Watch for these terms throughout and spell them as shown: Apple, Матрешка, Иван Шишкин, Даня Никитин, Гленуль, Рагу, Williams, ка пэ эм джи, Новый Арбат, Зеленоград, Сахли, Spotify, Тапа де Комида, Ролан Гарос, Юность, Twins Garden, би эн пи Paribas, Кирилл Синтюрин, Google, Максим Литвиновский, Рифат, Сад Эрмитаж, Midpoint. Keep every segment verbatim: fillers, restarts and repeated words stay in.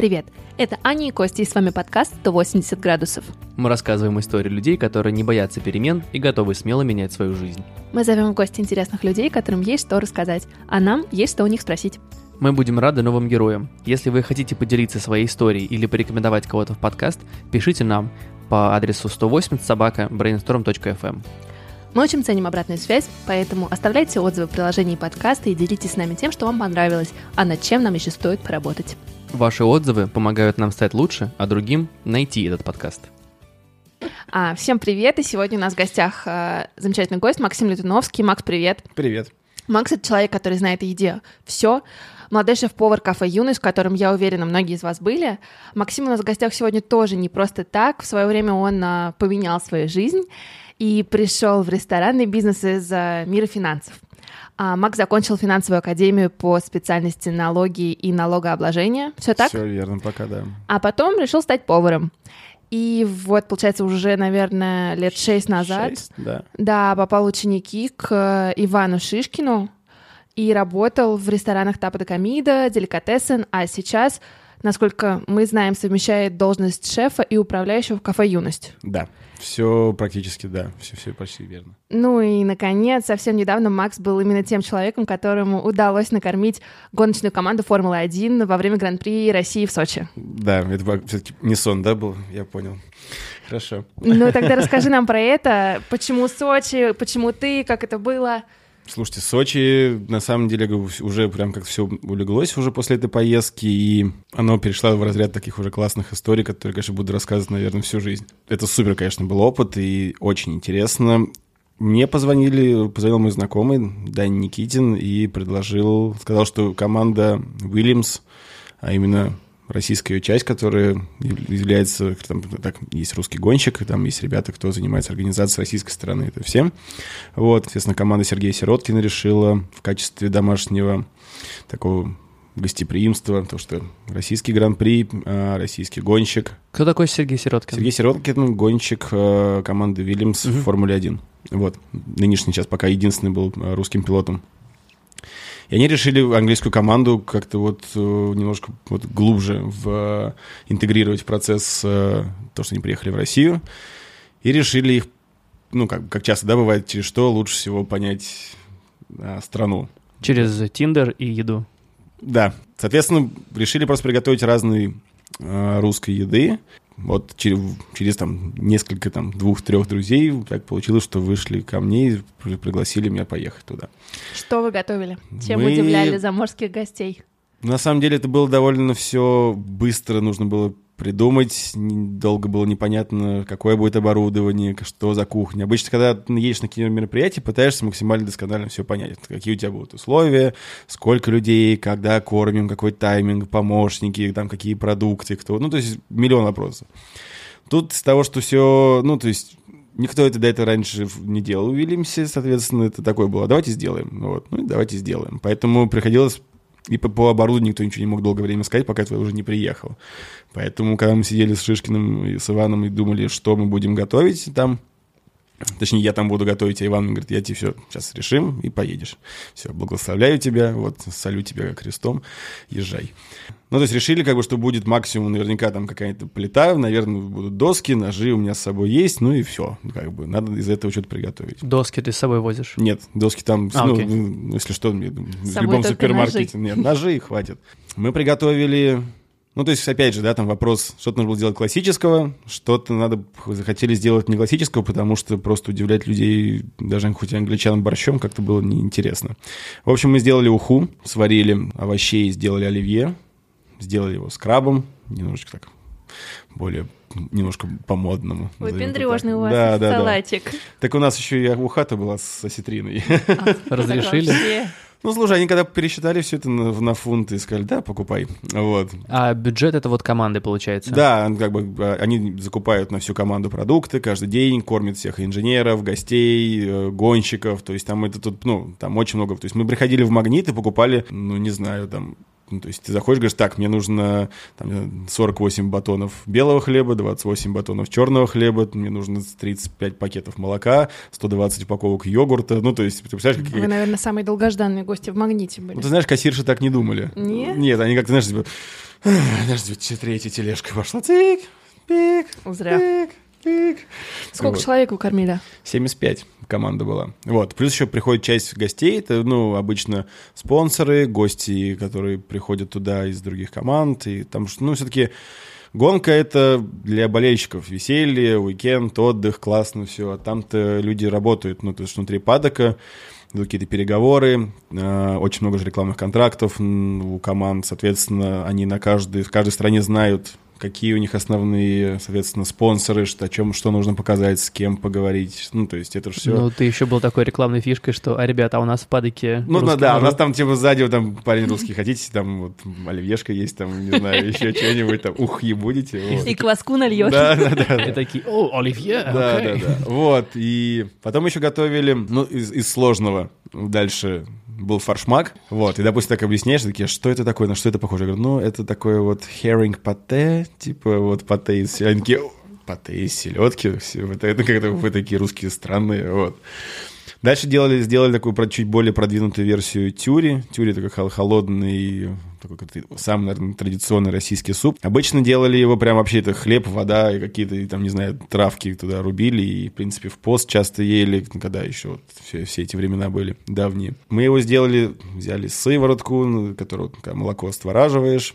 Привет! Это Аня и Костя, и с вами подкаст «сто восемьдесят градусов». Мы рассказываем истории людей, которые не боятся перемен и готовы смело менять свою жизнь. Мы зовем в гости интересных людей, которым есть что рассказать, а нам есть что у них спросить. Мы будем рады новым героям. Если вы хотите поделиться своей историей или порекомендовать кого-то в подкаст, пишите нам по адресу сто восемьдесят собака брейнсторм точка эф эм. Мы очень ценим обратную связь, поэтому оставляйте отзывы в приложении подкаста и делитесь с нами тем, что вам понравилось, а над чем нам еще стоит поработать. Ваши отзывы помогают нам стать лучше, а другим найти этот подкаст. А, всем привет, и сегодня у нас в гостях э, замечательный гость Максим Литвиновский. Макс, привет. Привет. Макс — это человек, который знает о еде все. Молодой шеф-повар кафе «Юность», в котором, я уверена, многие из вас были. Максим у нас в гостях сегодня тоже не просто так. В свое время он э, поменял свою жизнь и пришел в ресторанный бизнес из э, мира финансов. А Макс закончил финансовую академию по специальности налоги и налогообложения. Все так? Все верно, пока да. А потом решил стать поваром. И вот, получается, уже, наверное, лет шесть назад шесть, да. Да, попал ученики к Ивану Шишкину и работал в ресторанах Тапа де Комида, Деликатесен, а сейчас, насколько мы знаем, совмещает должность шефа и управляющего в кафе «Юность». Да, все практически, да, все, все почти верно. Ну и, наконец, совсем недавно Макс был именно тем человеком, которому удалось накормить гоночную команду «Формулы-один» во время Гран-при России в Сочи. Да, это все-таки не сон, да, был? Я понял. Хорошо. Ну тогда расскажи нам про это. Почему Сочи, почему ты, как это было? Слушайте, Сочи, на самом деле, уже прям как все улеглось уже после этой поездки, и оно перешло в разряд таких уже классных историй, которые, конечно, буду рассказывать, наверное, всю жизнь. Это супер, конечно, был опыт, и очень интересно. Мне позвонили, позвонил мой знакомый, Даня Никитин, и предложил, сказал, что команда Williams, а именно российская ее часть, которая является, там, так, есть русский гонщик, там есть ребята, кто занимается организацией российской стороны, это все. Вот, естественно, команда Сергея Сироткина решила в качестве домашнего такого гостеприимства, то, что российский гран-при, российский гонщик. Кто такой Сергей Сироткин? Сергей Сироткин — гонщик команды Williams угу. в «Формуле-один». Вот, нынешний сейчас пока единственный был русским пилотом. И они решили английскую команду как-то вот немножко вот глубже в, интегрировать в процесс то, что они приехали в Россию. И решили их, ну, как, как часто, да, бывает, через что лучше всего понять а, страну. Через Tinder и еду. Да. Соответственно, решили просто приготовить разные а, русской еды. Вот через, через там несколько, там, двух-трех друзей так получилось, что вышли ко мне и пригласили меня поехать туда. Что вы готовили? Чем Мы... удивляли заморских гостей? На самом деле это было довольно все быстро, нужно было придумать, долго было непонятно, какое будет оборудование, что за кухня. Обычно, когда едешь на какие-то мероприятия, пытаешься максимально досконально все понять, какие у тебя будут условия, сколько людей, когда кормим, какой тайминг, помощники, там какие продукты, кто, ну, то есть миллион вопросов. Тут с того, что все, ну, то есть никто это до этого раньше не делал в Вильямсе, соответственно, это такое было, давайте сделаем, вот, ну, давайте сделаем. Поэтому приходилось... И по, по оборудованию никто ничего не мог долгое время сказать, пока я уже не приехал. Поэтому, когда мы сидели с Шишкиным и с Иваном и думали, что мы будем готовить там, точнее, я там буду готовить, а Иван говорит, я тебе все сейчас решим и поедешь. Все, благословляю тебя, вот, салю тебя крестом, езжай. Ну, то есть решили, как бы, что будет максимум, наверняка, там какая-то плита, наверное, будут доски, ножи у меня с собой есть, ну и все, как бы, надо из этого что-то приготовить. Доски ты с собой возишь? Нет, доски там, а, ну, ну, если что, в любом супермаркете. Ножи. Нет, ножи хватит. Мы приготовили... Ну, то есть, опять же, да, там вопрос, что-то нужно было делать классического, что-то надо, захотели сделать не классического, потому что просто удивлять людей, даже хоть и англичан, борщом, как-то было неинтересно. В общем, мы сделали уху, сварили овощей, сделали оливье, сделали его с крабом, немножечко так, более, немножко по-модному. Ой, пендрёжный у вас да, да, салатик. Да. Так у нас еще и уха-то была с осетриной. Разрешили? Ну, слушай, они когда пересчитали все это на, на фунты и сказали, да, покупай, вот. А бюджет — это вот команды, получается? Да, как бы они закупают на всю команду продукты каждый день, кормят всех инженеров, гостей, гонщиков, то есть там это тут, ну, там очень много. То есть мы приходили в «Магнит» и покупали, ну, не знаю, там... Ну, то есть ты заходишь, говоришь, так, мне нужно там, сорок восемь батонов белого хлеба, двадцать восемь батонов черного хлеба, мне нужно тридцать пять пакетов молока, сто двадцать упаковок йогурта. Ну, то есть, ты представляешь, какие... Вы, наверное, самые долгожданные гости в «Магните» были. Ну, ты знаешь, кассирши так не думали. Нет? Нет, они как-то, знаешь, типа... Подождите, третья тележка пошла. Тик, пик, Зря. Тик, пик. Сколько вот. Человек вы кормили? семьдесят пять команда была. Вот. Плюс еще приходит часть гостей. Это, ну, обычно спонсоры, гости, которые приходят туда из других команд. И там, ну, все-таки... Гонка — это для болельщиков. Веселье, уикенд, отдых, классно все. А там-то люди работают, ну, то есть внутри падока, идут какие-то переговоры, э, очень много же рекламных контрактов у команд. Соответственно, они на каждой, в каждой стране знают, какие у них основные, соответственно, спонсоры, что, о чем, что нужно показать, с кем поговорить. Ну, то есть это же все... Ну, ты еще был такой рекламной фишкой, что, а, ребята, а у нас в падоке... Ну, да, да, у нас там, типа, сзади, вот, там, парень русский, хотите, там, вот, оливьешка есть, там, не знаю, еще что-нибудь, там, ух, и будете. Вот. И кваску нальешь. Да, да, да, да. И такие, о, оливье, да, окей. Да, да, да. Вот, и потом еще готовили, ну, из, из сложного дальше... был форшмак, вот, и, допустим, так объясняешь, такие, что это такое, на что это похоже? Я говорю, ну, это такое вот херинг-патте, типа вот патте из селедки, патте из селедки, все, это, это как-то вы такие русские странные, вот. Дальше делали, сделали такую чуть более продвинутую версию тюри. Тюри — это как холодный, такой, самый, наверное, традиционный российский суп. Обычно делали его прям вообще, это хлеб, вода и какие-то, там, не знаю, травки туда рубили. И, в принципе, в пост часто ели, когда еще вот все, все эти времена были давние. Мы его сделали, взяли сыворотку, которую молоко створаживаешь.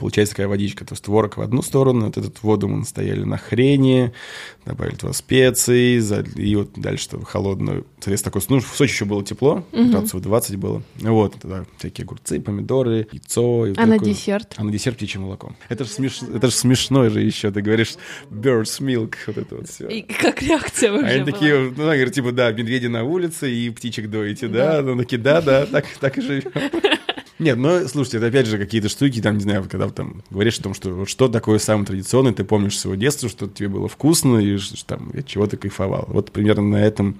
Получается такая водичка, то есть творог в одну сторону, вот эту воду мы настояли на хрене, добавили туда специи, и вот дальше холодную. Соответственно, такой, ну, в Сочи еще было тепло, угу. градусов двадцать было. Вот, тогда всякие огурцы, помидоры, яйцо. И а вот на такой... десерт? А на десерт птичье молоко. Это же смеш... смешно же еще, ты говоришь bird's milk, вот это вот все. И как реакция вообще а они была? Такие, ну, она говорит, типа, да, медведи на улице и птичек доите, да? Да, ну, такие, да, да, так и живем. Нет, ну, слушайте, это опять же какие-то штуки, там, не знаю, когда там говоришь о том, что вот что такое самое традиционное, ты помнишь своего детства, что тебе было вкусно и там от чего ты кайфовал. Вот примерно на этом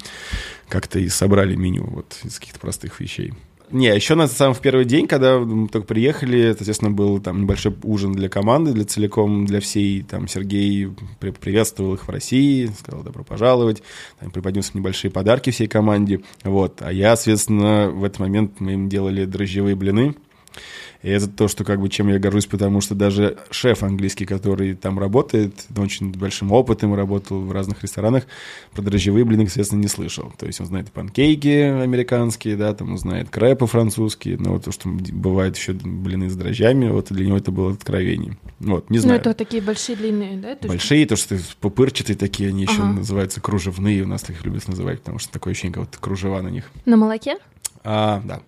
как-то и собрали меню вот из каких-то простых вещей. Не, еще на самом в первый день, когда мы только приехали, соответственно, был там небольшой ужин для команды, для целиком, для всей. Там Сергей приветствовал их в России, сказал «добро пожаловать», там преподнес небольшие подарки всей команде, вот. А я, соответственно, в этот момент мы им делали дрожжевые блины. И это то, что, как бы, чем я горжусь, потому что даже шеф английский, который там работает, очень большим опытом работал в разных ресторанах, про дрожжевые блины, естественно, не слышал. То есть он знает панкейки американские, да, там он знает крепы французские, но вот то, что бывает еще блины с дрожжами, вот для него это было откровение. Вот, не знаю. Ну, это такие большие длинные, да? То большие, есть... то, что пупырчатые такие, они ага. еще называются кружевные, у нас их любят называть, потому что такое ощущение, как вот кружева на них. На молоке? А, да.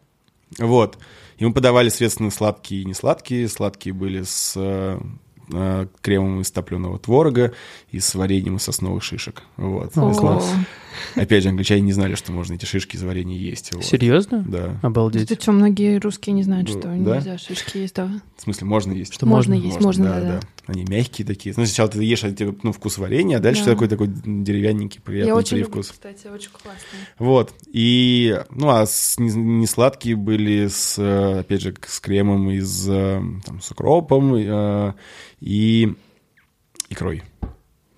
Вот. И мы подавали, соответственно, сладкие и несладкие. Сладкие были с э, кремом из топленого творога и с вареньем из сосновых шишек. Вот. Опять же, англичане не знали, что можно эти шишки из варенья есть. Вот. Серьезно? Да. Обалдеть. Ты что, многие русские не знают, что да? нельзя шишки есть, да? В смысле, можно есть? Что можно, можно есть, можно, можно да, да, да. Они мягкие такие. Ну, сначала ты ешь, ну, вкус варенья, а дальше да. такой такой деревянненький, приятный привкус. Я очень люблю, кстати, очень классный. Вот. И, ну, а несладкие были с, опять же, с кремом из, там, с укропом и, и икрой.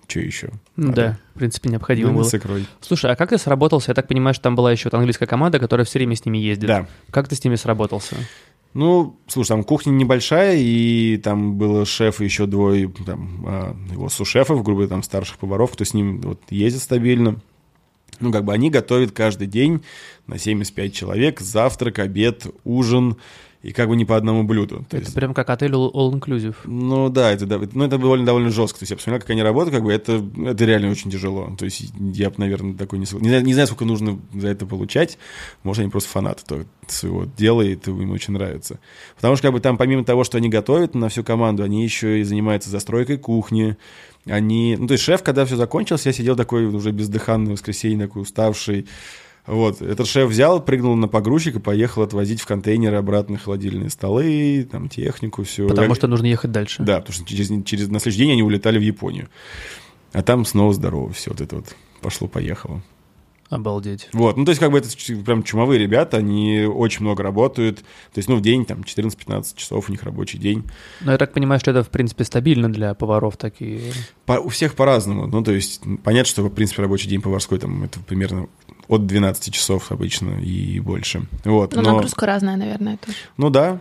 Что еще? Ну, да, в принципе, необходимо ну, было. С икрой. Слушай, а как ты сработался? Я так понимаю, что там была еще вот английская команда, которая все время с ними ездит. Да. Как ты с ними сработался? Ну, слушай, там кухня небольшая, и там был шеф и еще двое там, его су-шефов, грубо говоря, там старших поваров, кто с ним вот, ездит стабильно. Ну, как бы они готовят каждый день на семьдесят пять человек завтрак, обед, ужин. И как бы не по одному блюду. Это есть... прям как отель all-inclusive. Ну да, это, ну, это довольно, довольно жестко. То есть я посмотрел, как они работают, как бы это, это реально очень тяжело. То есть я бы, наверное, такой не... Не знаю, не знаю, сколько нужно за это получать. Может, они просто фанаты своего дела, и это им очень нравится. Потому что как бы там помимо того, что они готовят на всю команду, они еще и занимаются застройкой кухни. Они... Ну то есть шеф, когда все закончилось, я сидел такой уже бездыханный воскресенье, такой уставший. Вот, этот шеф взял, прыгнул на погрузчик и поехал отвозить в контейнеры обратно холодильные столы, там, технику, все. Потому как... что нужно ехать дальше. Да, потому что через, через на следующий день они улетали в Японию. А там снова здорово все вот это вот пошло-поехало. Обалдеть. Вот, ну, то есть, как бы, это прям чумовые ребята, они очень много работают, то есть, ну, в день, там, четырнадцать-пятнадцать часов у них рабочий день. Ну, я так понимаю, что это, в принципе, стабильно для поваров такие? По, у всех по-разному, ну, то есть, понятно, что, в принципе, рабочий день поварской, там, это примерно от двенадцати часов обычно и больше. Вот, но, но нагрузка разная, наверное, тоже. Ну да.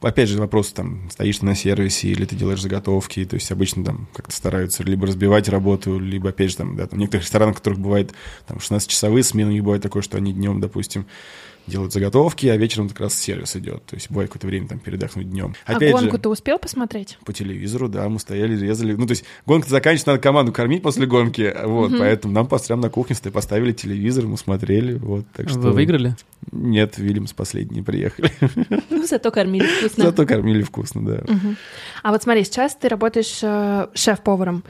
Опять же, вопрос, там, стоишь ты на сервисе или ты делаешь заготовки, то есть обычно там как-то стараются либо разбивать работу, либо, опять же, там, да, там, в некоторых ресторанах, в которых бывает там шестнадцатичасовые смены, у них бывает такое, что они днем, допустим, делают заготовки, а вечером как раз сервис идет. То есть бывает какое-то время там передохнуть днем. Опять а гонку же, ты успел посмотреть? По телевизору, да, мы стояли, резали. Ну, то есть гонка-то заканчивается, надо команду кормить после гонки. Вот, mm-hmm. поэтому нам прямо на кухне поставили телевизор, мы смотрели. Вот, так что... Вы выиграли? Нет, Williams последние приехали. Ну, зато кормили вкусно. Зато кормили вкусно, да. Uh-huh. А вот смотри, сейчас ты работаешь э, шеф-поваром.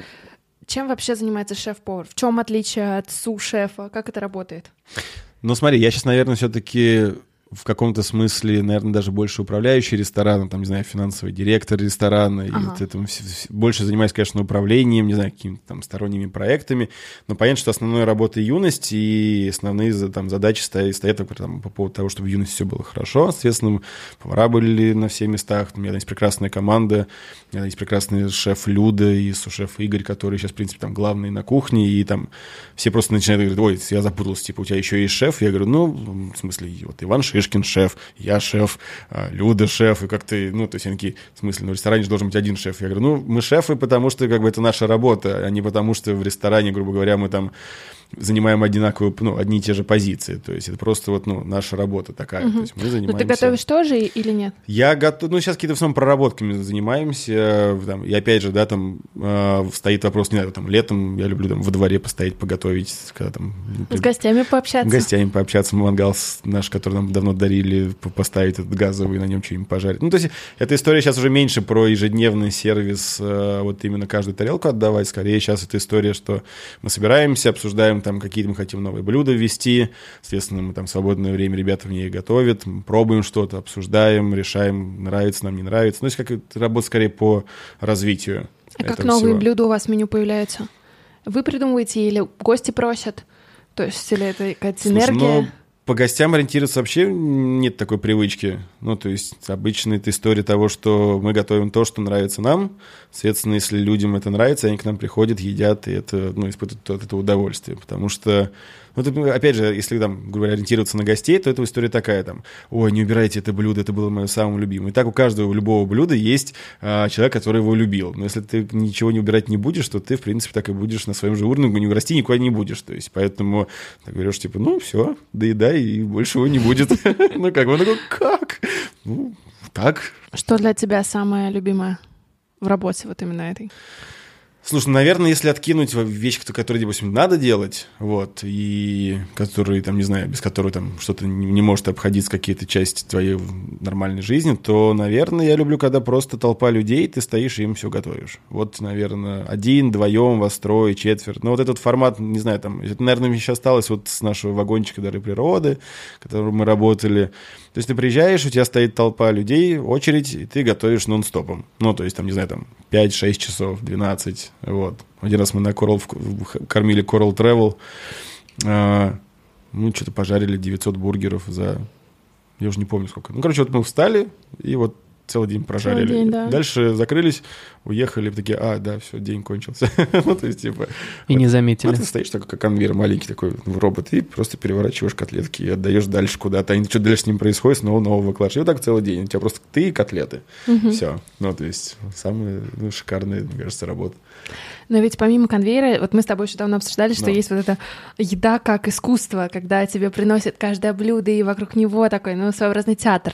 Чем вообще занимается шеф-повар? В чем отличие от су-шефа? Как это работает? Ну, смотри, я сейчас, наверное, все-таки в каком-то смысле, наверное, даже больше управляющий рестораном, там, не знаю, финансовый директор ресторана, ага. и этому больше занимаюсь, конечно, управлением, не знаю, какими-то там сторонними проектами, но понятно, что основная работа «Юность», и основные там задачи стоят, стоят там, по поводу того, чтобы в «Юности» все было хорошо, соответственно, повара были на всех местах, у меня есть прекрасная команда, у меня есть прекрасный шеф Люда и су-шеф Игорь, которые сейчас, в принципе, там главные на кухне, и там все просто начинают говорить: ой, я запутался, типа, у тебя еще есть шеф, я говорю, ну, в смысле, вот Иван Шишкин, Шишкин шеф, я шеф, Люда шеф, и как-то, ну, то есть они такие, в смысле, ну, в ресторане же должен быть один шеф. Я говорю, ну, мы шефы, потому что, как бы, это наша работа, а не потому что в ресторане, грубо говоря, мы там занимаем одинаковые, ну, одни и те же позиции, то есть это просто вот, ну, наша работа такая, угу. то есть мы занимаемся... Но ты готовишь тоже или нет? Я готов, ну, сейчас какие-то в основном проработками занимаемся, там, и опять же, да, там, э, стоит вопрос, не знаю, там, летом я люблю там во дворе постоять, поготовить, когда там... С гостями пообщаться. С гостями пообщаться, мангал наш, который нам давно дарили, поставить этот газовый, на нем что-нибудь пожарить. Ну, то есть эта история сейчас уже меньше про ежедневный сервис, э, вот именно каждую тарелку отдавать, скорее сейчас эта история, что мы собираемся, обсуждаем там какие-то мы хотим новые блюда ввести, соответственно, мы там свободное время ребята в ней готовят, пробуем что-то, обсуждаем, решаем, нравится нам, не нравится. Ну, то есть как работа скорее по развитию. А как новые всего. Блюда у вас в меню появляются? Вы придумываете или гости просят? То есть или это какая-то энергия? Слушай, ну... По гостям ориентироваться вообще нет такой привычки. Ну, то есть обычно это история того, что мы готовим то, что нравится нам. Соответственно, если людям это нравится, они к нам приходят, едят, и это, ну, испытывают от этого удовольствие. Потому что, ну, опять же, если там, грубо говоря, ориентироваться на гостей, то эта история такая, там, ой, не убирайте это блюдо, это было мое самое любимое. И так у каждого, у любого блюда есть а, человек, который его любил. Но если ты ничего не убирать не будешь, то ты, в принципе, так и будешь на своем же уровне, не расти никуда не будешь. То есть, поэтому ты говоришь, типа, ну, все, доедай, и больше его не будет. Ну как, он такой, как? Ну, так. Что для тебя самое любимое в работе вот именно этой? Слушай, ну, наверное, если откинуть вещи, которые, допустим, надо делать, вот, и которые, там, не знаю, без которой там что-то не может обходиться, какие-то части твоей нормальной жизни, то, наверное, я люблю, когда просто толпа людей, ты стоишь и им все готовишь. Вот, наверное, один, вдвоем, вас трое, четверть. Но вот этот формат, не знаю, там, это, наверное, мне еще осталось вот с нашего вагончика «Дары природы», в котором мы работали. То есть ты приезжаешь, у тебя стоит толпа людей, очередь, и ты готовишь нон-стопом. Ну, то есть, там, не знаю, там, пять-шесть часов, двенадцать. Вот. Один раз мы на Coral, кормили Coral Travel. А, ну, что-то пожарили девятьсот бургеров за... Я уже не помню, сколько. Ну, короче, вот мы встали и вот целый день прожарили. Целый день, да. Дальше закрылись, уехали, такие, а, да, все, день кончился. Ну, то есть, типа... И не заметили. Ты стоишь такой, как конвейер маленький такой, робот, и просто переворачиваешь котлетки и отдаешь дальше куда-то. А что дальше с ним происходит, снова нового выкладываешь. И вот так целый день. У тебя просто ты и котлеты. Все. Ну, то есть, самая шикарная, мне кажется, работа. Но ведь помимо конвейера, вот мы с тобой еще давно обсуждали, что есть вот эта еда как искусство, когда тебе приносят каждое блюдо, и вокруг него такой, ну, своеобразный театр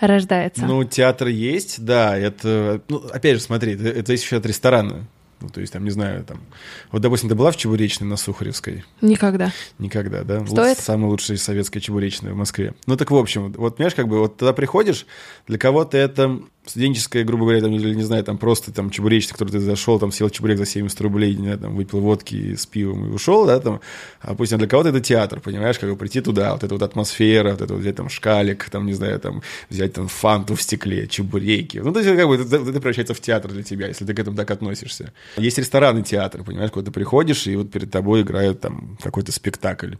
рождается. Ну, театр есть, да, это, ну, опять же, смотри, это, это зависит еще от ресторана. Ну, то есть, там, не знаю, там... Вот, допустим, ты была в Чебуречной на Сухаревской? Никогда. Никогда, да? Стоит? Самая лучшая советская Чебуречная в Москве. Ну, так, в общем, вот, понимаешь, как бы, вот туда приходишь, для кого-то это студенческое, грубо говоря, там, или, не знаю, там, просто, там, Чебуречная, в которую ты зашел, там, съел чебурек за семьдесят рублей, не знаю, там, выпил водки с пивом и ушел, да, там, а пусть для кого-то это театр, понимаешь, как бы прийти туда, вот эта вот атмосфера, вот это вот взять, там, шкалик, там, не знаю, там, взять, там, фанту в стекле, чебуреки. Ну, то есть, как бы, это, это превращается в театр для тебя, если ты к этому так относишься. Есть рестораны, театр, понимаешь, куда ты приходишь, и вот перед тобой играют там какой-то спектакль.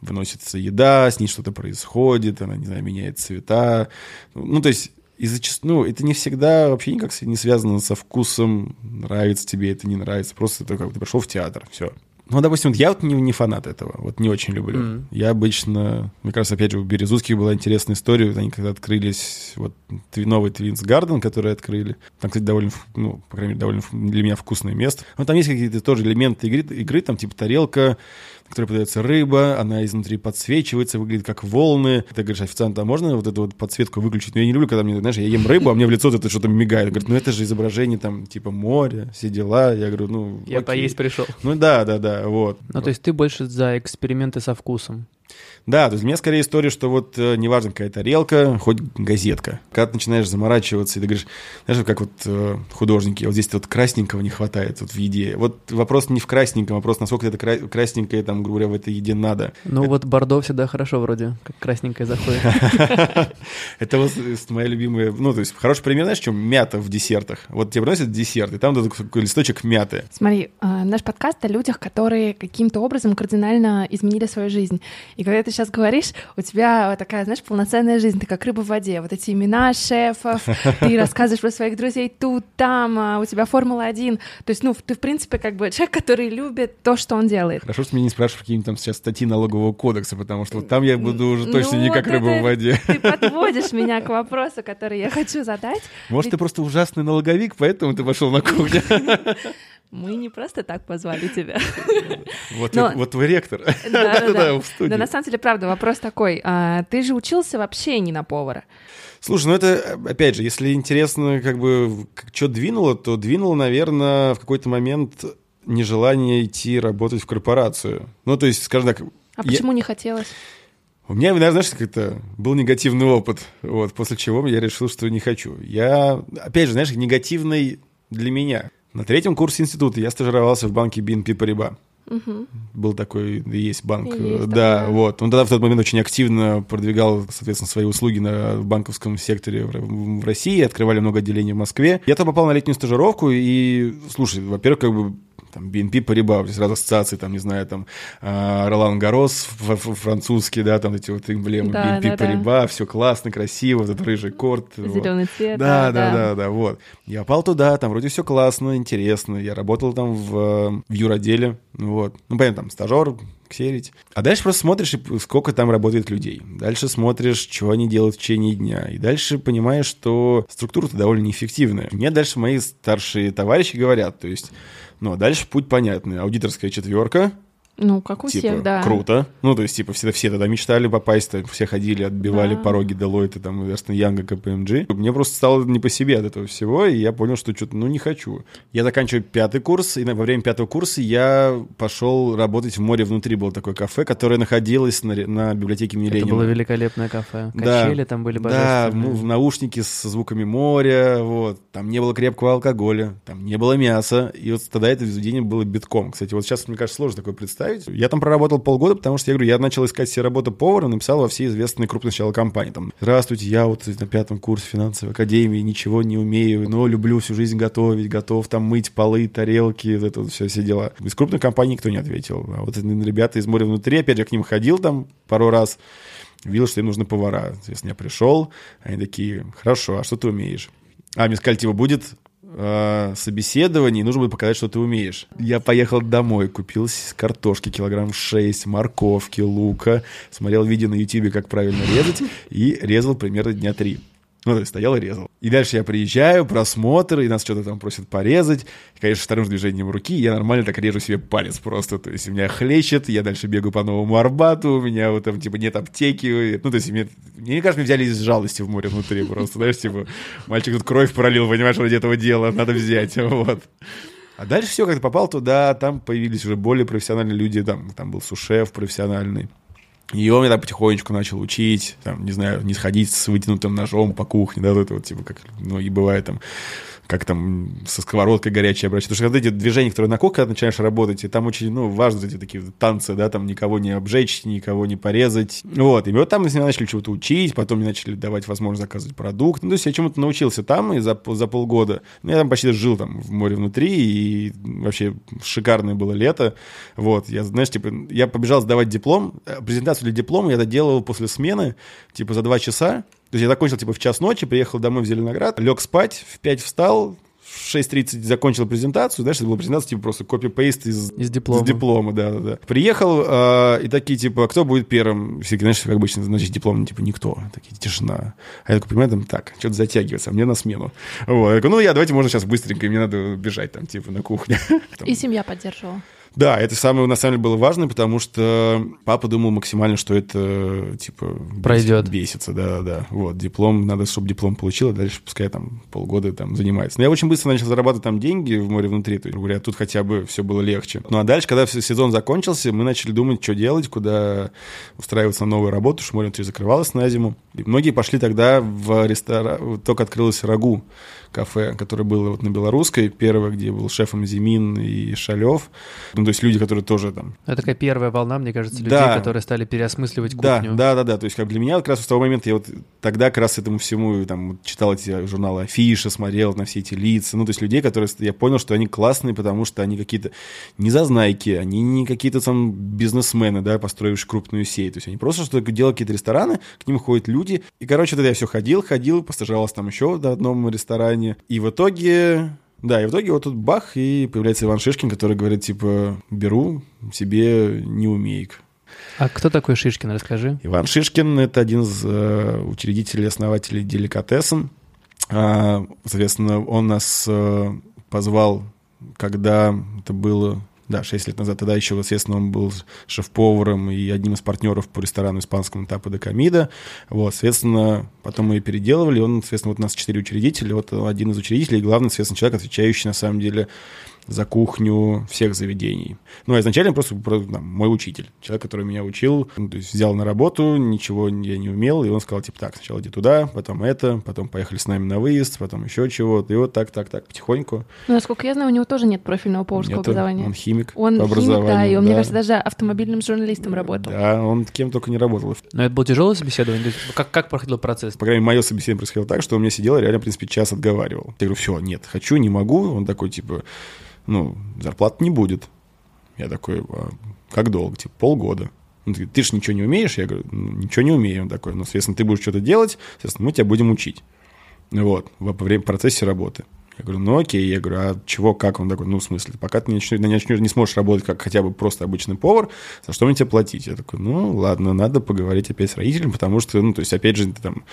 Выносится еда, с ней что-то происходит, она, не знаю, меняет цвета. Ну, то есть, и зачастую, ну, это не всегда вообще никак не связано со вкусом, нравится тебе это, не нравится. Просто это как ты пришел в театр, все. Ну, допустим, я вот не, не фанат этого, вот не очень люблю. Mm-hmm. Я обычно, мне кажется, опять же, у Березутских была интересная история, вот они когда открылись, вот новый Twins Garden, который открыли, там, кстати, довольно, ну, по крайней мере, довольно для меня вкусное место. Но там есть какие-то тоже элементы игры, игры там типа тарелка, на которой подается рыба, она изнутри подсвечивается, выглядит как волны. Ты говоришь, официант, а можно вот эту вот подсветку выключить? Но я не люблю, когда мне, знаешь, я ем рыбу, а мне в лицо это что-то мигает. Говорит, ну это же изображение там типа моря, все дела. Я говорю, ну я окей. Поесть пришел. Ну да, да, да, вот. Ну вот. То есть ты больше за эксперименты со вкусом? Да, то есть у меня скорее история, что вот неважно какая тарелка, хоть газетка. Когда ты начинаешь заморачиваться, и ты говоришь, знаешь, как вот э, художники, вот здесь вот красненького не хватает вот в еде. Вот вопрос не в красненьком, вопрос, насколько это кра- красненькое, там, грубо говоря, в этой еде надо. Ну это... вот бордо всегда хорошо вроде, как красненькое заходит. Это вот моя любимая, ну то есть хороший пример, знаешь, чем мята в десертах. Вот тебе приносят десерт, и там такой листочек мяты. Смотри, наш подкаст о людях, которые каким-то образом кардинально изменили свою жизнь. И когда ты сейчас говоришь, у тебя такая, знаешь, полноценная жизнь, ты как рыба в воде. Вот эти имена шефов, ты рассказываешь про своих друзей тут, там, у тебя Формула один. То есть, ну, ты, в принципе, как бы человек, который любит то, что он делает. Хорошо, что меня не спрашивают какие-нибудь там сейчас статьи налогового кодекса, потому что вот там я буду уже точно ну, не как рыба ты, в воде. Ты подводишь меня к вопросу, который я хочу задать. Может, Ведь... ты просто ужасный налоговик, поэтому ты пошел на кухню. Мы не просто так позвали тебя. Вот, но... вы, вот вы ректор. Да, да, да, в студии. Да, на самом деле, правда, вопрос такой. А, ты же учился вообще не на повара. Слушай, ну это, опять же, если интересно, как бы, что двинуло, то двинуло, наверное, в какой-то момент нежелание идти работать в корпорацию. Ну, то есть, скажем так... А я... почему не хотелось? У меня, наверное, знаешь, как-то был негативный опыт, вот, после чего я решил, что не хочу. Я, опять же, знаешь, негативный для меня... На третьем курсе института я стажировался в банке би эн пи Paribas. Угу. Был такой, есть банк. Есть, да, такая. Вот. Он тогда в тот момент очень активно продвигал, соответственно, свои услуги на банковском секторе в России, открывали много отделений в Москве. Я там попал на летнюю стажировку и, слушай, во-первых, как бы там би эн пи Paribas, сразу ассоциации, там, не знаю, там, Ролан Гарос французский, да, там эти вот эмблемы да, би эн пи да, Paribas, да. Все классно, красиво, этот рыжий корт. Зеленый вот. Цвет. Да, да, да, да, да, вот. Я попал туда, там вроде все классно, интересно, я работал там в, в юроделе, вот. Ну, понятно, там, стажер, ксерить. А дальше просто смотришь, сколько там работает людей. Дальше смотришь, что они делают в течение дня. И дальше понимаешь, что структура-то довольно неэффективная. Мне дальше мои старшие товарищи говорят, то есть, ну, а дальше путь понятный. Аудиторская четверка. Ну, как у типа, всех, да. Круто. Ну, то есть, типа, все, все тогда мечтали попасть, там, все ходили, отбивали да. пороги Делойта, там, Эрнст энд Янга, ка пэ эм джи. Мне просто стало не по себе от этого всего, и я понял, что что-то, ну, не хочу. Я заканчиваю пятый курс, и во время пятого курса я пошел работать в «Море внутри». Было такое кафе, которое находилось на, на библиотеке Миллениума. Это было великолепное кафе. Качели да. там были божественные. Да, ну, в наушники со звуками моря, вот. Там не было крепкого алкоголя, там не было мяса, и вот тогда это заведение было битком. Кстати, вот сейчас, мне кажется, сложно такое представить. Я там проработал полгода, потому что, я говорю, я начал искать себе работу повара, написал во все известные крупные сначала компании. Там, здравствуйте, я вот на пятом курсе финансовой академии, ничего не умею, но люблю всю жизнь готовить, готов там мыть полы, тарелки, вот это вот все, все дела. Из крупных компаний никто не ответил. А вот ребята из «Моря внутри», опять же, я к ним ходил там пару раз, видел, что им нужны повара. Соответственно, я пришел, они такие, хорошо, а что ты умеешь? А, мне сказали, типа, будет... собеседований, нужно будет показать, что ты умеешь. Я поехал домой, купил картошки килограмм шесть, морковки, лука, смотрел видео на ютубе, как правильно резать, и резал примерно дня три. Ну, то есть стоял и резал. И дальше я приезжаю, просмотр, и нас что-то там просят порезать. И, конечно, вторым движением руки я нормально так режу себе палец просто. То есть меня хлещет, я дальше бегаю по Новому Арбату, у меня вот там, типа, нет аптеки. Ну, то есть мне, мне кажется, меня взяли из жалости в «Море внутри» просто. Знаешь, типа, мальчик тут кровь пролил, понимаешь, ради этого дела, надо взять, вот. А дальше все, как-то попал туда, там появились уже более профессиональные люди, там, там был су-шеф профессиональный. И он меня там потихонечку начал учить, там, не знаю, не сходить с вытянутым ножом по кухне, да, вот это вот, типа, как, ну, и бывает там, как там со сковородкой горячей обращаться. Потому что когда эти движения, которые на кухне, когда начинаешь работать, и там очень, ну, важны эти такие танцы, да, там никого не обжечь, никого не порезать, вот. И вот там меня начали чего-то учить, потом мне начали давать возможность заказывать продукт. Ну, то есть я чему-то научился там и за, за полгода. Ну, я там почти жил там в «Море внутри», и вообще шикарное было лето, вот. Я, знаешь, типа, я побежал сдавать диплом, презентацию для диплома я доделывал после смены, типа, за два часа. То есть я закончил, типа, в час ночи, приехал домой в Зеленоград, лег спать, в пять встал, в шесть тридцать закончил презентацию, знаешь, это была презентация, типа, просто копипейст из, из диплома. Из диплома, да-да-да. Приехал, э, и такие, типа, кто будет первым? Все, знаешь, как обычно, значит, диплом, типа, никто. Такие, тишина. А я такой, понимаю, там, так, что-то затягивается, а мне на смену. Вот. Я такой, ну, я, давайте, можно сейчас быстренько, и мне надо бежать, там, типа, на кухню. И семья поддерживала. Да, это самое, на самом деле, было важно, потому что папа думал максимально, что это, типа... Пройдет. Бесится, да-да. Вот, диплом, надо, чтобы диплом получил, а дальше пускай там полгода там занимается. Но я очень быстро начал зарабатывать там деньги в «Море внутри», то есть, говоря, тут хотя бы все было легче. Ну, а дальше, когда сезон закончился, мы начали думать, что делать, куда устраиваться на новую работу, потому что «Море внутри» закрывалось на зиму. И многие пошли тогда в ресторан, только открылось «Рагу», кафе, которое было вот на Белорусской, первое, где был шефом Зимин и Шалев. Ну, то есть люди, которые тоже там... Это такая первая волна, мне кажется, людей, да, которые стали переосмысливать кухню. Да, да, да, да. То есть как для меня как раз с того момента я вот тогда как раз этому всему там, читал эти журналы «Афиша», смотрел на все эти лица. Ну, то есть людей, которые... Я понял, что они классные, потому что они какие-то не зазнайки, они не какие-то там бизнесмены, да, построившие крупную сеть. То есть они просто что-то делают, какие-то рестораны, к ним ходят люди. И, короче, тогда я все ходил, ходил, постажировался там еще в одном ресторане. И в итоге, да, и в итоге вот тут бах, и появляется Иван Шишкин, который говорит, типа, беру себе неумеек. А кто такой Шишкин, расскажи. Иван Шишкин – это один из э, учредителей и основателей «Деликатесен». А, соответственно, он нас э, позвал, когда это было... Да, шесть лет назад, тогда еще, естественно, он был шеф-поваром и одним из партнеров по ресторану испанскому «Тапа де Комида». Вот, соответственно, потом мы переделывали. Он, соответственно, вот у нас четыре учредителя. Вот один из учредителей, главный, соответственно, человек, отвечающий, на самом деле, за кухню всех заведений. Ну, а изначально просто там, мой учитель, человек, который меня учил, ну, то есть взял на работу, ничего я не умел, и он сказал, типа, так, сначала иди туда, потом это, потом поехали с нами на выезд, потом еще чего-то, и вот так-так-так, потихоньку. Ну, насколько я знаю, у него тоже нет профильного поварского нет, образования. Он химик он по образованию. Он химик, да, и он, да. мне кажется, даже автомобильным журналистом работал. Да, он кем только не работал. Но это было тяжелое собеседование? Как, как проходил процесс? По крайней мере, мое собеседование происходило так, что он меня сидел и реально, в принципе, час отговаривал. Я говорю, все, нет, хочу, не могу. Он такой, типа... Ну, зарплаты не будет. Я такой, а как долго? Типа, полгода. Он говорит, ты же ничего не умеешь? Я говорю, ничего не умею. Он такой, ну, соответственно, ты будешь что-то делать, соответственно, мы тебя будем учить. Вот, во время процесса работы. Я говорю, ну, окей. Я говорю, а чего, как? Он такой, ну, в смысле, пока ты не, начнешь, не, начнешь, не сможешь работать как хотя бы просто обычный повар, за что мне тебе платить? Я такой, ну, ладно, надо поговорить опять с родителями, потому что, ну, то есть, опять же, ты там...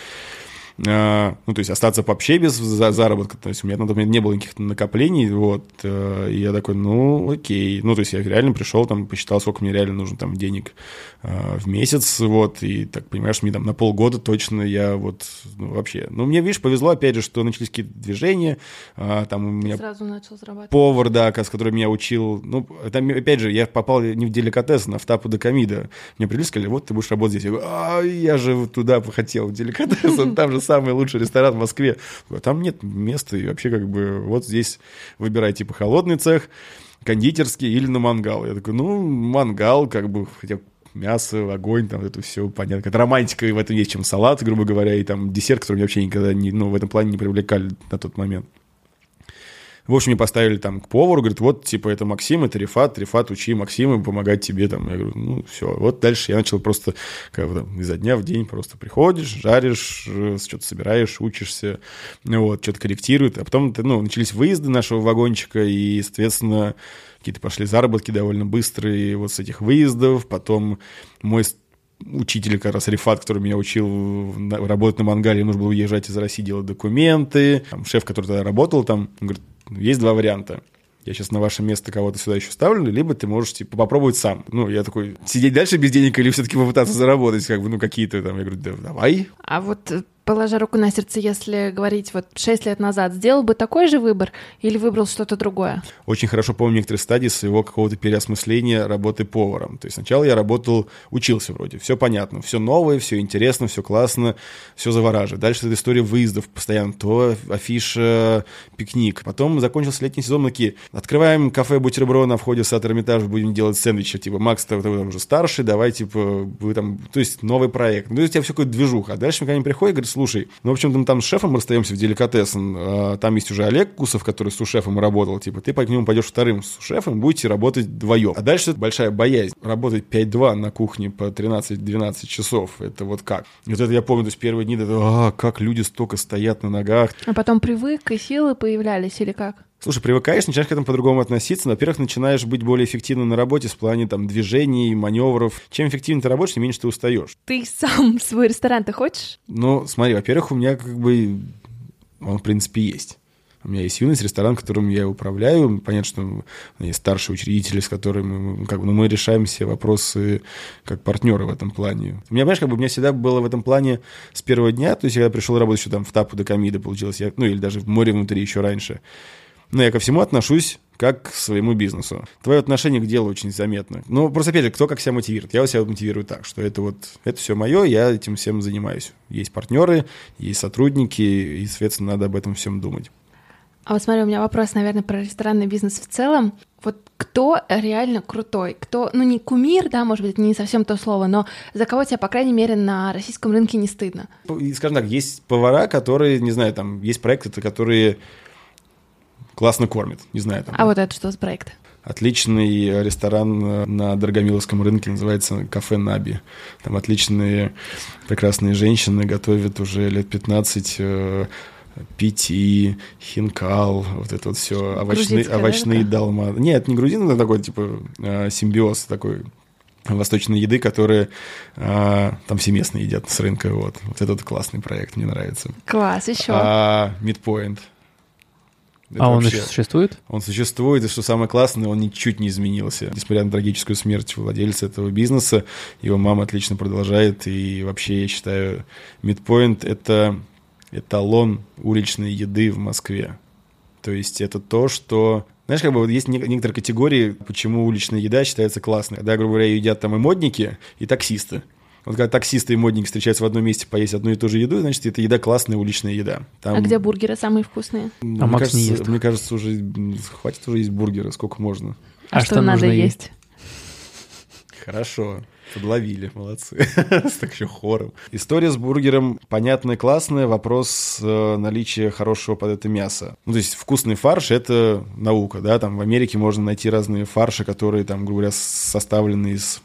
Ну, то есть остаться вообще без заработка. То есть у меня на тот момент не было никаких накоплений. Вот, и я такой, ну, окей. Ну, то есть я реально пришел, там, посчитал, сколько мне реально нужно там денег в месяц. Вот, и так, понимаешь, мне там на полгода точно я вот, ну, вообще. Ну, мне, видишь, повезло, опять же, что начались какие-то движения. Там у меня сразу начал зарабатывать. Повар, да, который меня учил. Ну, там, опять же, я попал не в «Деликатесен», а в «Тапа де Комида». Мне прилетели, сказали, вот, ты будешь работать здесь. Я говорю, а, я же туда хотел, в «Деликатесен», там же самый лучший ресторан в Москве. Там нет места, и вообще как бы вот здесь выбирай типа холодный цех, кондитерский или на мангал. Я такой, ну, мангал, как бы, хотя бы мясо, огонь, там это все понятно. Это романтика, и в этом есть чем салат, грубо говоря, и там десерт, который меня вообще никогда не, ну, в этом плане не привлекали на тот момент. В общем, мне поставили там к повару, говорит, вот, типа, это Максим, это Рифат, Рифат, учи Максима помогать тебе, там, я говорю, ну, все. Вот дальше я начал просто, как бы, там, изо дня в день просто приходишь, жаришь, что-то собираешь, учишься, вот, что-то корректируют, а потом, ну, начались выезды нашего вагончика, и, соответственно, какие-то пошли заработки довольно быстрые вот с этих выездов, потом мой... учителя, как раз Рифат, который меня учил работать на мангале, ему нужно было уезжать из России, делать документы. Там, шеф, который тогда работал, там, он говорит, есть два варианта. Я сейчас на ваше место кого-то сюда еще ставлю, либо ты можешь, типа, попробовать сам. Ну, я такой, сидеть дальше без денег или все-таки попытаться заработать, как бы, ну, какие-то там, я говорю, да, давай. А вот, положа руку на сердце, если говорить вот шесть лет назад, сделал бы такой же выбор или выбрал что-то другое? Очень хорошо помню некоторые стадии своего какого-то переосмысления работы поваром. То есть сначала я работал, учился вроде, все понятно, все новое, все интересно, все классно, все завораживает. Дальше эта история выездов постоянно, то афиша, пикник. Потом закончился летний сезон, мы такие, открываем кафе «Бутерброд» на входе в сад Эрмитаж, будем делать сэндвичи, типа, Макс, ты там уже старший, давай, типа, вы там, то есть новый проект. Ну, то есть у тебя все какой-то движуха. А дальше, когда они приходят, говорят, слушай, ну, в общем-то, мы там с шефом расстаемся в Деликатесен, там есть уже Олег Кусов, который с су-шефом работал, типа, ты к нему пойдешь вторым с су-шефом, будете работать вдвоем. А дальше это большая боязнь. Работать пять-два на кухне по тринадцать-двенадцать часов, это вот как? И вот это я помню, то есть первые дни, а, как люди столько стоят на ногах. А потом привык, и силы появлялись, или как? Слушай, привыкаешь, начинаешь к этому по-другому относиться. Во-первых, начинаешь быть более эффективным на работе в плане там движений, маневров. Чем эффективнее ты работаешь, тем меньше ты устаешь. Ты сам свой ресторан-то хочешь? Ну, смотри, во-первых, у меня как бы он, в принципе, есть. У меня есть «Юность», ресторан, которым я управляю. Понятно, что у меня есть старшие учредители, с которыми мы, как бы, ну, мы решаем все вопросы как партнеры в этом плане. У меня, понимаешь, как бы у меня всегда было в этом плане с первого дня, то есть я пришел работать еще там в Тапу де Комида, получилось, я, ну или даже в «Море внутри» еще раньше. Но я ко всему отношусь как к своему бизнесу. Твое отношение к делу очень заметно. Ну, просто, опять же, кто как себя мотивирует. Я себя мотивирую так, что это вот, это все мое, я этим всем занимаюсь. Есть партнеры, есть сотрудники, и, соответственно, надо об этом всем думать. А вот смотри, у меня вопрос, наверное, про ресторанный бизнес в целом. Вот кто реально крутой? Кто, ну, не кумир, да, может быть, не совсем то слово, но за кого тебя, по крайней мере, на российском рынке не стыдно? Скажем так, есть повара, которые, не знаю, там, есть проекты, которые классно кормят, не знаю. Там, а да. Вот это что за проект? Отличный ресторан на Дорогомиловском рынке, называется «Кафе Наби». Там отличные, прекрасные женщины готовят уже лет пятнадцать пити, хинкал, вот это вот все, овощные, овощные долма. Нет, не грузин, это такой, типа, симбиоз такой восточной еды, которые а, там все местные едят с рынка. Вот, вот этот классный проект, мне нравится. Класс, еще. А Midpoint. Это а он вообще, еще существует? Он существует, и что самое классное, он ничуть не изменился. Несмотря на трагическую смерть владельца этого бизнеса, его мама отлично продолжает, и вообще, я считаю, Midpoint — это эталон уличной еды в Москве. То есть это то, что... Знаешь, как бы вот есть некоторые категории, почему уличная еда считается классной. Когда, грубо говоря, едят там и модники, и таксисты. Вот когда таксисты и модники встречаются в одном месте поесть одну и ту же еду, значит, это еда классная, уличная еда. Там... А где бургеры самые вкусные? Ну, а мне, кажется, мне кажется, уже хватит уже есть бургеры, сколько можно. А, а что, что надо есть? есть? Хорошо. Подловили, молодцы. Так еще хором. История с бургером понятная, классная. Вопрос э, наличия хорошего под это мяса. Ну, то есть вкусный фарш — это наука, да. Там в Америке можно найти разные фарши, которые, там, грубо говоря, составлены из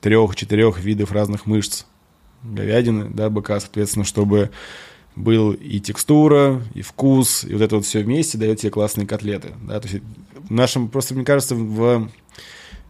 трех-четырех видов разных мышц говядины, да, быка, соответственно, чтобы был и текстура, и вкус, и вот это вот все вместе дает тебе классные котлеты, да. То есть в нашем, просто, мне кажется, в...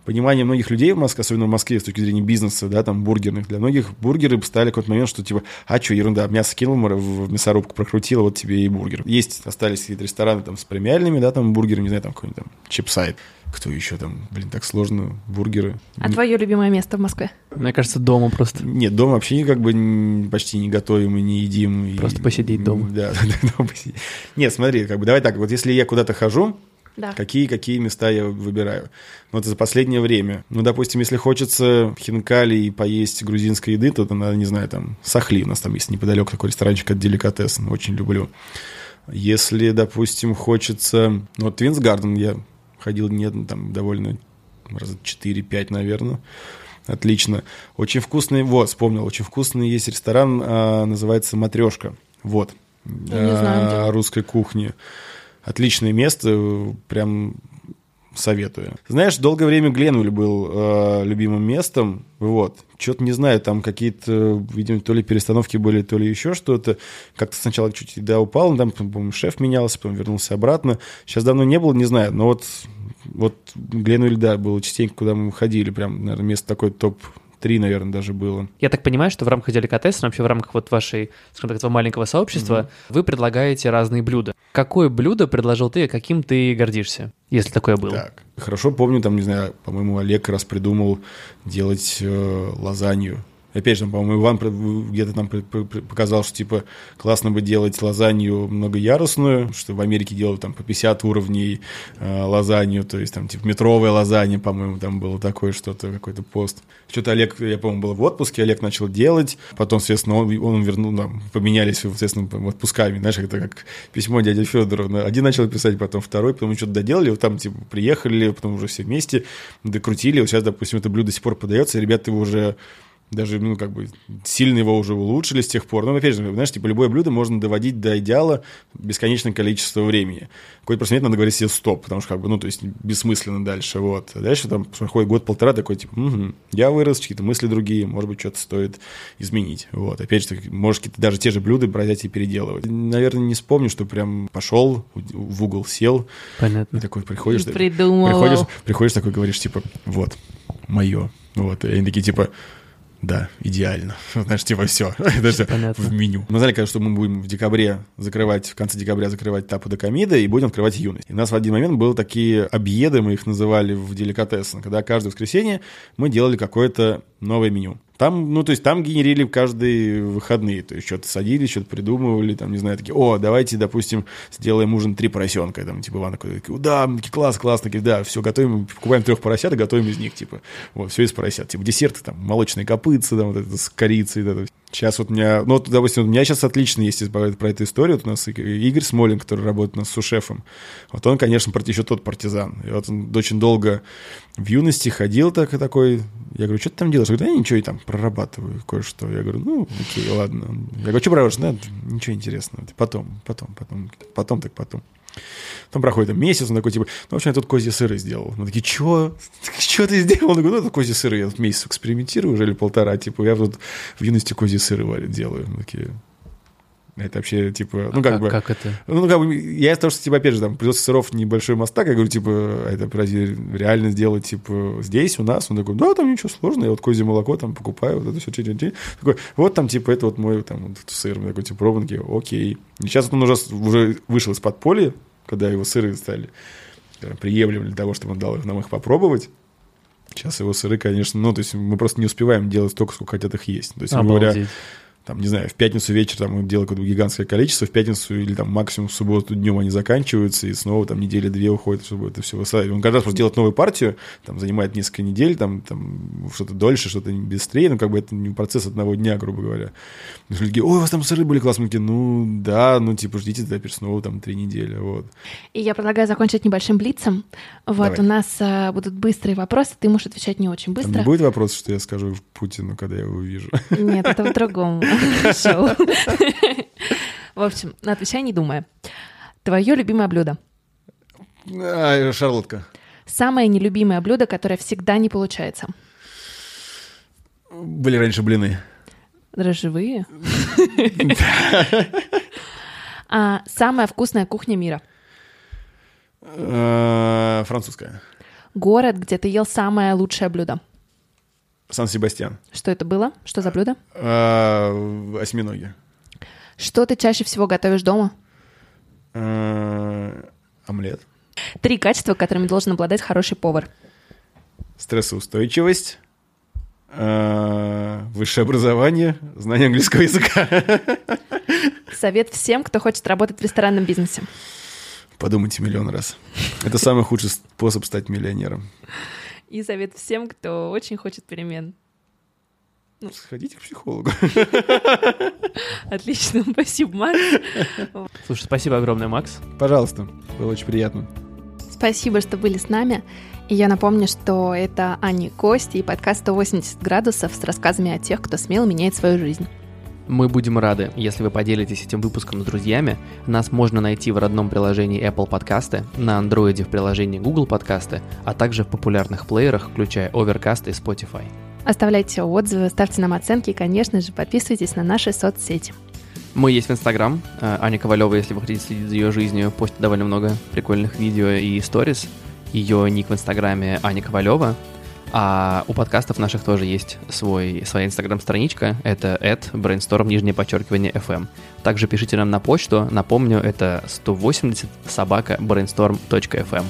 Понимание многих людей в Москве, особенно в Москве, с точки зрения бизнеса, да, там, бургерных, для многих бургеры стали в какой-то момент, что типа, а что, ерунда, мясо кинул в мясорубку, прокрутил, вот тебе и бургер. Есть, остались какие-то рестораны там с премиальными, да, там, бургеры, не знаю, там, какой-нибудь там чипсайт. Кто еще там? Блин, так сложно. Бургеры. А не... твое любимое место в Москве? Мне кажется, дома просто. Нет, дома вообще как бы почти не готовим и не едим. И... Просто посидеть дома. Да, дома посидеть. Нет, смотри, как бы, давай так, вот если я куда-то хожу, да. Какие, какие места я выбираю? Ну, это за последнее время. Ну, допустим, если хочется хинкали и поесть грузинской еды, то, надо, не знаю, там, Сахли у нас там есть неподалеку такой ресторанчик от Деликатесен, очень люблю. Если, допустим, хочется... Ну, вот Twins Garden я ходил нет, там довольно раза четыре-пять, наверное. Отлично. Очень вкусный... Вот, вспомнил, очень вкусный есть ресторан, называется «Матрешка». Вот. Я не знаю, где. Русской кухни. Отличное место, прям советую. Знаешь, долгое время Гленуль был э, любимым местом, вот. Что-то не знаю, там какие-то, видимо, то ли перестановки были, то ли еще что-то. Как-то сначала чуть еда упала, там, по-моему, шеф менялся, потом вернулся обратно. Сейчас давно не было, не знаю, но вот, вот Гленуль, да, было частенько, куда мы ходили, прям, наверное, место такое топ... Три, наверное, даже было. Я так понимаю, что в рамках деликатеса, вообще в рамках вот вашей, скажем так, этого маленького сообщества, mm-hmm. вы предлагаете разные блюда. Какое блюдо предложил ты, каким ты гордишься, если такое было? Так, хорошо помню, там, не знаю, по-моему, Олег раз придумал делать э, лазанью. Опять же, по-моему, Иван где-то там показал, что, типа, классно бы делать лазанью многоярусную, что в Америке делают там по пятьдесят уровней э, лазанью, то есть там, типа, метровая лазанья, по-моему, там было такое что-то, какой-то пост. Что-то Олег, я, по-моему, был в отпуске, Олег начал делать, потом, соответственно, он, он вернул, там, поменялись, соответственно, отпусками, знаешь, это как письмо дяде Федору, один начал писать, потом второй, потом что-то доделали, вот там, типа, приехали, потом уже все вместе докрутили, вот сейчас, допустим, это блюдо до сих пор подается, ребята его уже... Даже, ну, как бы, сильно его уже улучшили с тех пор. Но, опять же, знаешь, типа, любое блюдо можно доводить до идеала бесконечное количество времени. В какой-то момент надо говорить себе «стоп», потому что, как бы, ну, то есть, бессмысленно дальше, вот. А дальше там проходит год-полтора, такой, типа, угу, я вырос, какие-то мысли другие, может быть, что-то стоит изменить, вот. Опять же, можешь даже те же блюда бродять и переделывать. Наверное, не вспомню, что прям пошел в угол сел. Понятно. И такой приходишь... И придумал. Приходишь, приходишь, такой говоришь, типа, вот, мое. Вот. И они такие, типа... Да, идеально. Знаешь, типа все. Даже в меню. Мы знали, конечно, что мы будем в декабре закрывать, в конце декабря закрывать Тапа де Комида и будем открывать Юность. И у нас в один момент были такие объеды, мы их называли в Деликатесен, когда каждое воскресенье мы делали какое-то новое меню. Там, ну, то есть, там генерили каждые выходные. То есть, что-то садили, что-то придумывали, там, не знаю, такие, о, давайте, допустим, сделаем ужин три поросенка. Там, типа, Иван такой, да, класс, класс, такие, да, все, готовим, покупаем трех поросят и готовим из них, типа, вот, все из поросят. Типа, десерты, там, молочные копытца, там, вот это с корицей, да, сейчас вот у меня, ну, вот, допустим, у меня сейчас отлично есть про, про эту историю. Вот у нас Игорь Смолин, который работает у нас с сушефом. Вот он, конечно, еще тот партизан. И вот он очень долго в Юности ходил так и такой. Я говорю, что ты там делаешь? Я говорю, да ничего, и там прорабатываю кое-что. Я говорю, ну, окей, ладно. Я говорю, что прорабатываешь? Да, ничего интересного. Потом, потом, потом, потом, так потом. Потом проходит там месяц, он такой, типа, ну, в общем, я тут козьи сыры сделал. Мы такие, чего? Чего ты сделал? Он такой, ну, это козьи сыры. Я тут месяц экспериментирую уже или полтора. Типа, я тут в Юности козьи сыры варят, делаю. Мы такие... Это вообще, типа, ну, а как, как бы... Как это? Ну, как бы, я из того, что, типа, опять же, там, придется сыров небольшой мостак, я говорю, типа, это реально сделать, типа, здесь у нас? Он такой, да, там ничего сложного, я вот козье молоко там покупаю, вот это все, че-че-че. Такой, вот там, типа, это вот мой, там, вот, сыр, мы такой, типа, пробанки, окей. И сейчас он уже, уже вышел из подполья, когда его сыры стали приемлемы для того, чтобы он дал нам их попробовать. Сейчас его сыры, конечно, ну, то есть, мы просто не успеваем делать столько, сколько хотят их есть. То есть, обалдеть. Говоря... Там, не знаю, в пятницу вечером мы делаем какое-то гигантское количество, в пятницу или там максимум в субботу днем они заканчиваются, и снова там недели-две уходит, чтобы это все высадить. Он каждый раз просто делает новую партию, там занимает несколько недель, там, там что-то дольше, что-то быстрее, но как бы это не процесс одного дня, грубо говоря. Люди, ой, у вас там сыры были классные, ну да, ну типа ждите, да, снова там три недели, вот. И я предлагаю закончить небольшим блицем. Вот. Давай. У нас а, будут быстрые вопросы, ты можешь отвечать не очень быстро. Там не будет вопроса, что я скажу Путину, когда я его увижу? Нет, это в другом. В общем, отвечай, не думая. Твое любимое блюдо? Шарлотка. Самое нелюбимое блюдо, которое всегда не получается? Были раньше блины. Дрожжевые? Самая вкусная кухня мира? Французская. Город, где ты ел самое лучшее блюдо? Сан-Себастьян. Что это было? Что за блюдо? А, а, осьминоги. Что ты чаще всего готовишь дома? А, омлет. Три качества, которыми должен обладать хороший повар. Стрессоустойчивость, а, высшее образование, знание английского языка. Совет всем, кто хочет работать в ресторанном бизнесе. Подумайте миллион раз. Это самый худший способ стать миллионером. И совет всем, кто очень хочет перемен. Ну. Сходите к психологу. Отлично, спасибо, Макс. Слушай, спасибо огромное, Макс. Пожалуйста, было очень приятно. Спасибо, что были с нами. И я напомню, что это Ани Кости и подкаст сто восемьдесят градусов с рассказами о тех, кто смело меняет свою жизнь. Мы будем рады, если вы поделитесь этим выпуском с друзьями. Нас можно найти в родном приложении Apple Подкасты, на Android в приложении Google Подкасты, а также в популярных плеерах, включая Overcast и Spotify. Оставляйте отзывы, ставьте нам оценки и, конечно же, подписывайтесь на наши соцсети. Мы есть в Инстаграм. Аня Ковалева, если вы хотите следить за ее жизнью, постит довольно много прикольных видео и сторис. Ее ник в Инстаграме Аня Ковалева. А у подкастов наших тоже есть свой, своя инстаграм-страничка. Это at brainstorm, нижнее подчеркивание, эф эм. Также пишите нам на почту. Напомню, это сто восемьдесят собака brainstorm точка эф эм.